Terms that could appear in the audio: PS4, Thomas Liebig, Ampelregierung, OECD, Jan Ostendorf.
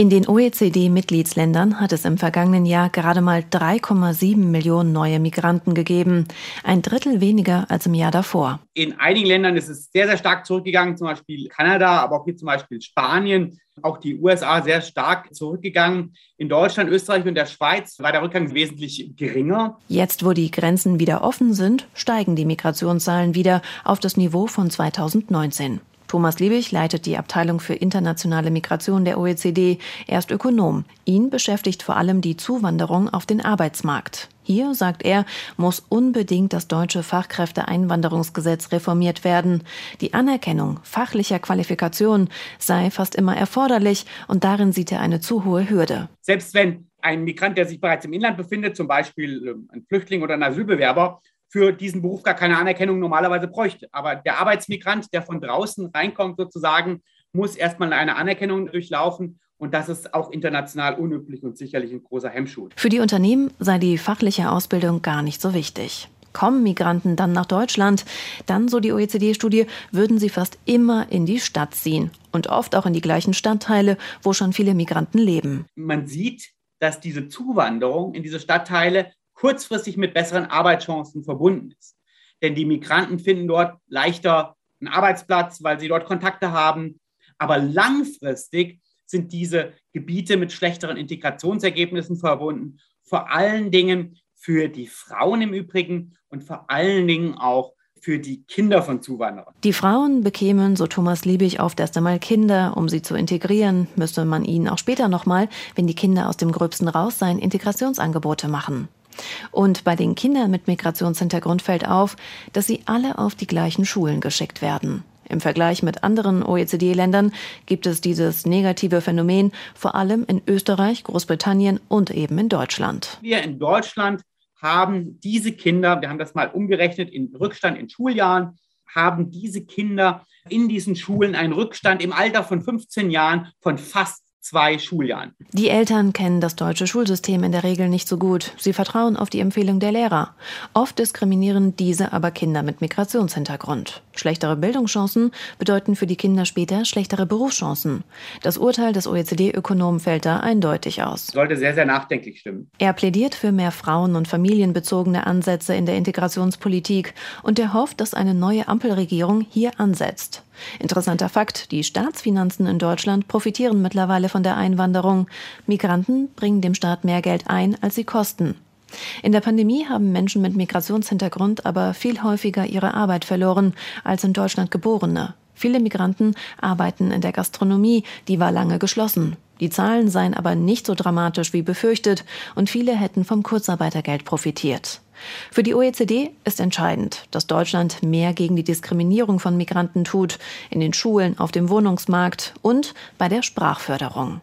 In den OECD-Mitgliedsländern hat es im vergangenen Jahr gerade mal 3,7 Millionen neue Migranten gegeben, ein Drittel weniger als im Jahr davor. In einigen Ländern ist es sehr, sehr stark zurückgegangen, zum Beispiel Kanada, aber auch hier zum Beispiel Spanien, auch die USA sehr stark zurückgegangen. In Deutschland, Österreich und der Schweiz war der Rückgang wesentlich geringer. Jetzt, wo die Grenzen wieder offen sind, steigen die Migrationszahlen wieder auf das Niveau von 2019. Thomas Liebig leitet die Abteilung für internationale Migration der OECD. Er ist Ökonom. Ihn beschäftigt vor allem die Zuwanderung auf den Arbeitsmarkt. Hier, sagt er, muss unbedingt das deutsche Fachkräfteeinwanderungsgesetz reformiert werden. Die Anerkennung fachlicher Qualifikationen sei fast immer erforderlich und darin sieht er eine zu hohe Hürde. Selbst wenn ein Migrant, der sich bereits im Inland befindet, zum Beispiel ein Flüchtling oder ein Asylbewerber, für diesen Beruf gar keine Anerkennung normalerweise bräuchte. Aber der Arbeitsmigrant, der von draußen reinkommt sozusagen, muss erstmal eine Anerkennung durchlaufen. Und das ist auch international unüblich und sicherlich ein großer Hemmschuh. Für die Unternehmen sei die fachliche Ausbildung gar nicht so wichtig. Kommen Migranten dann nach Deutschland, dann, so die OECD-Studie, würden sie fast immer in die Stadt ziehen. Und oft auch in die gleichen Stadtteile, wo schon viele Migranten leben. Man sieht, dass diese Zuwanderung in diese Stadtteile kurzfristig mit besseren Arbeitschancen verbunden ist. Denn die Migranten finden dort leichter einen Arbeitsplatz, weil sie dort Kontakte haben. Aber langfristig sind diese Gebiete mit schlechteren Integrationsergebnissen verbunden. Vor allen Dingen für die Frauen im Übrigen und vor allen Dingen auch für die Kinder von Zuwanderern. Die Frauen bekämen, so Thomas Liebig, oft erst einmal Kinder. Um sie zu integrieren, müsse man ihnen auch später nochmal, wenn die Kinder aus dem Gröbsten raus seien, Integrationsangebote machen. Und bei den Kindern mit Migrationshintergrund fällt auf, dass sie alle auf die gleichen Schulen geschickt werden. Im Vergleich mit anderen OECD-Ländern gibt es dieses negative Phänomen vor allem in Österreich, Großbritannien und eben in Deutschland. Wir in Deutschland haben diese Kinder, wir haben das mal umgerechnet in Rückstand in Schuljahren, haben diese Kinder in diesen Schulen einen Rückstand im Alter von 15 Jahren von fast 2 Schuljahren. Die Eltern kennen das deutsche Schulsystem in der Regel nicht so gut. Sie vertrauen auf die Empfehlung der Lehrer. Oft diskriminieren diese aber Kinder mit Migrationshintergrund. Schlechtere Bildungschancen bedeuten für die Kinder später schlechtere Berufschancen. Das Urteil des OECD-Ökonomen fällt da eindeutig aus. Sollte sehr, sehr nachdenklich stimmen. Er plädiert für mehr frauen- und familienbezogene Ansätze in der Integrationspolitik und er hofft, dass eine neue Ampelregierung hier ansetzt. Interessanter Fakt, die Staatsfinanzen in Deutschland profitieren mittlerweile von der Einwanderung. Migranten bringen dem Staat mehr Geld ein, als sie kosten. In der Pandemie haben Menschen mit Migrationshintergrund aber viel häufiger ihre Arbeit verloren als in Deutschland Geborene. Viele Migranten arbeiten in der Gastronomie, die war lange geschlossen. Die Zahlen seien aber nicht so dramatisch wie befürchtet und viele hätten vom Kurzarbeitergeld profitiert. Für die OECD ist entscheidend, dass Deutschland mehr gegen die Diskriminierung von Migranten tut, in den Schulen, auf dem Wohnungsmarkt und bei der Sprachförderung.